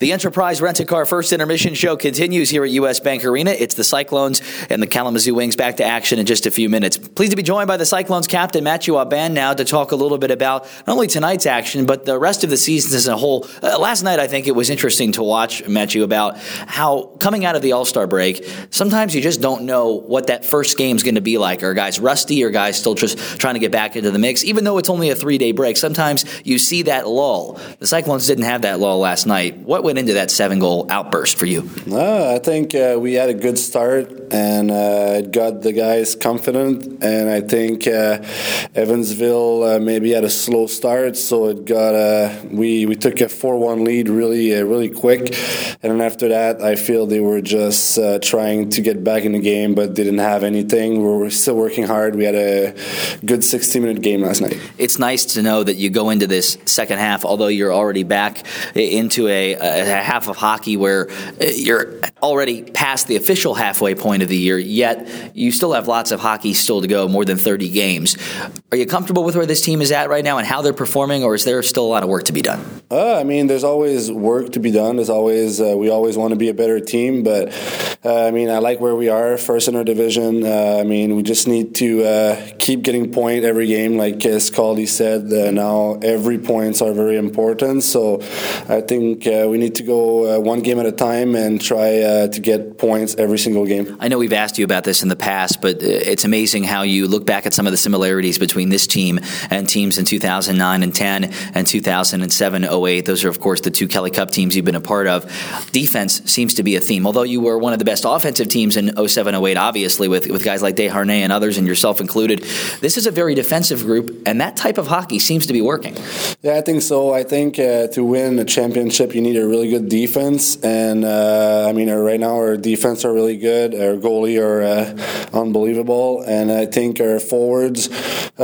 The Enterprise Rent-A-Car First Intermission Show continues here at U.S. Bank Arena. It's the Cyclones and the Kalamazoo Wings back to action in just a few minutes. Pleased to be joined by the Cyclones captain, Mathieu Aubin, now to talk a little bit about not only tonight's action, but the rest of the season as a whole. Last night, I think it was interesting to watch, Mathieu, about how coming out of the All-Star break, sometimes you just don't know what that first game's going to be like. Are guys rusty? Are guys still just trying to get back into the mix? Even though it's only a three-day break, sometimes you see that lull. The Cyclones didn't have that lull last night. What went into that seven-goal outburst for you? I think we had a good start, and it got the guys confident. And I think Evansville maybe had a slow start, so it got we took a 4-1 lead really quick. And then after that, I feel they were just trying to get back in the game, but they didn't have anything. We were still working hard. We had a good 60-minute game last night. It's nice to know that you go into this second half, although you're already back into a half of hockey where you're already past the official halfway point of the year, yet you still have lots of hockey still to go, more than 30 games. Are you comfortable with where this team is at right now and how they're performing, or is there still a lot of work to be done? I mean, there's always work to be done. There's always we always want to be a better team, but I mean, I like where we are, first in our division. I mean, we just need to keep getting point every game, like Scaldi said. Now every points are very important, so I think we need to go one game at a time and try to get points every single game. I know we've asked you about this in the past, but it's amazing how you look back at some of the similarities between this team and teams in 2009 and 10 and 2007-08. Those are, of course, the two Kelly Cup teams you've been a part of. Defense seems to be a theme, although you were one of the best offensive teams in 07-08, obviously, with guys like Desharnais and others and yourself included. This is a very defensive group, and that type of hockey seems to be working. Yeah, I think so. I think to win a championship, you need a really good defense, and I mean, right now our defense are really good. Our goalie are unbelievable, and I think our forwards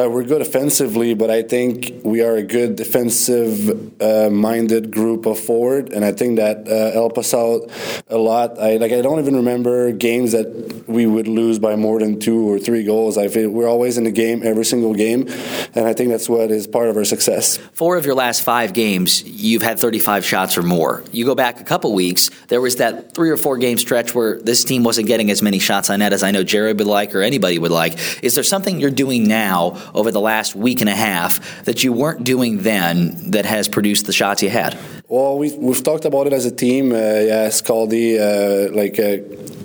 we're good offensively, but I think we are a good defensive-minded group of forward, and I think that help us out a lot. I don't even remember games that we would lose by more than 2 or 3 goals. I feel we're always in the game every single game, and I think that's what is part of our success. 4 of your last 5 games, you've had 35 shots or more. You go back a couple weeks, there was that 3 or 4 game stretch where this team wasn't getting as many shots on net as I know Jared would like or anybody would like. Is there something you're doing now over the last week and a half that you weren't doing then that has produced the shots you had? Well, we've talked about it as a team. Scaldi,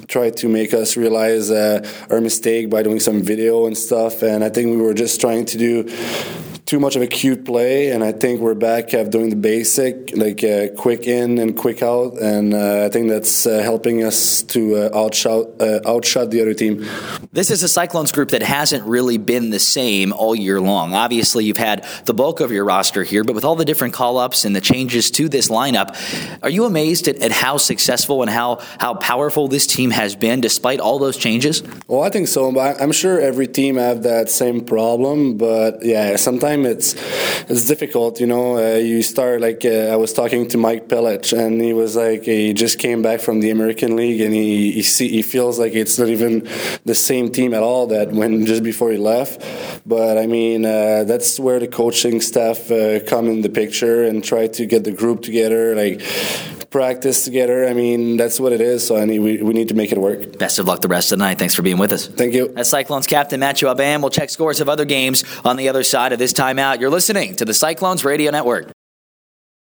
tried to make us realize our mistake by doing some video and stuff, and I think we were just trying to do too much of a cute play, and I think we're back doing the basic, like quick in and quick out, and I think that's helping us to outshot the other team. This is a Cyclones group that hasn't really been the same all year long. Obviously, you've had the bulk of your roster here, but with all the different call-ups and the changes to this lineup, are you amazed at how successful and how powerful this team has been despite all those changes? Well, I think so. But I'm sure every team have that same problem, but yeah, sometimes it's difficult, you know. You start I was talking to Mike Pelic, and he was like, he just came back from the American League, and he feels like it's not even the same team at all that when just before he left. But I mean, that's where the coaching staff come in the picture and try to get the group together, practice together. I mean, that's what it is, so we need to make it work. Best of luck the rest of the night. Thanks for being with us. Thank you. That's Cyclones captain Mathieu Aubin. We'll check scores of other games on the other side of this timeout. You're listening to the Cyclones Radio Network.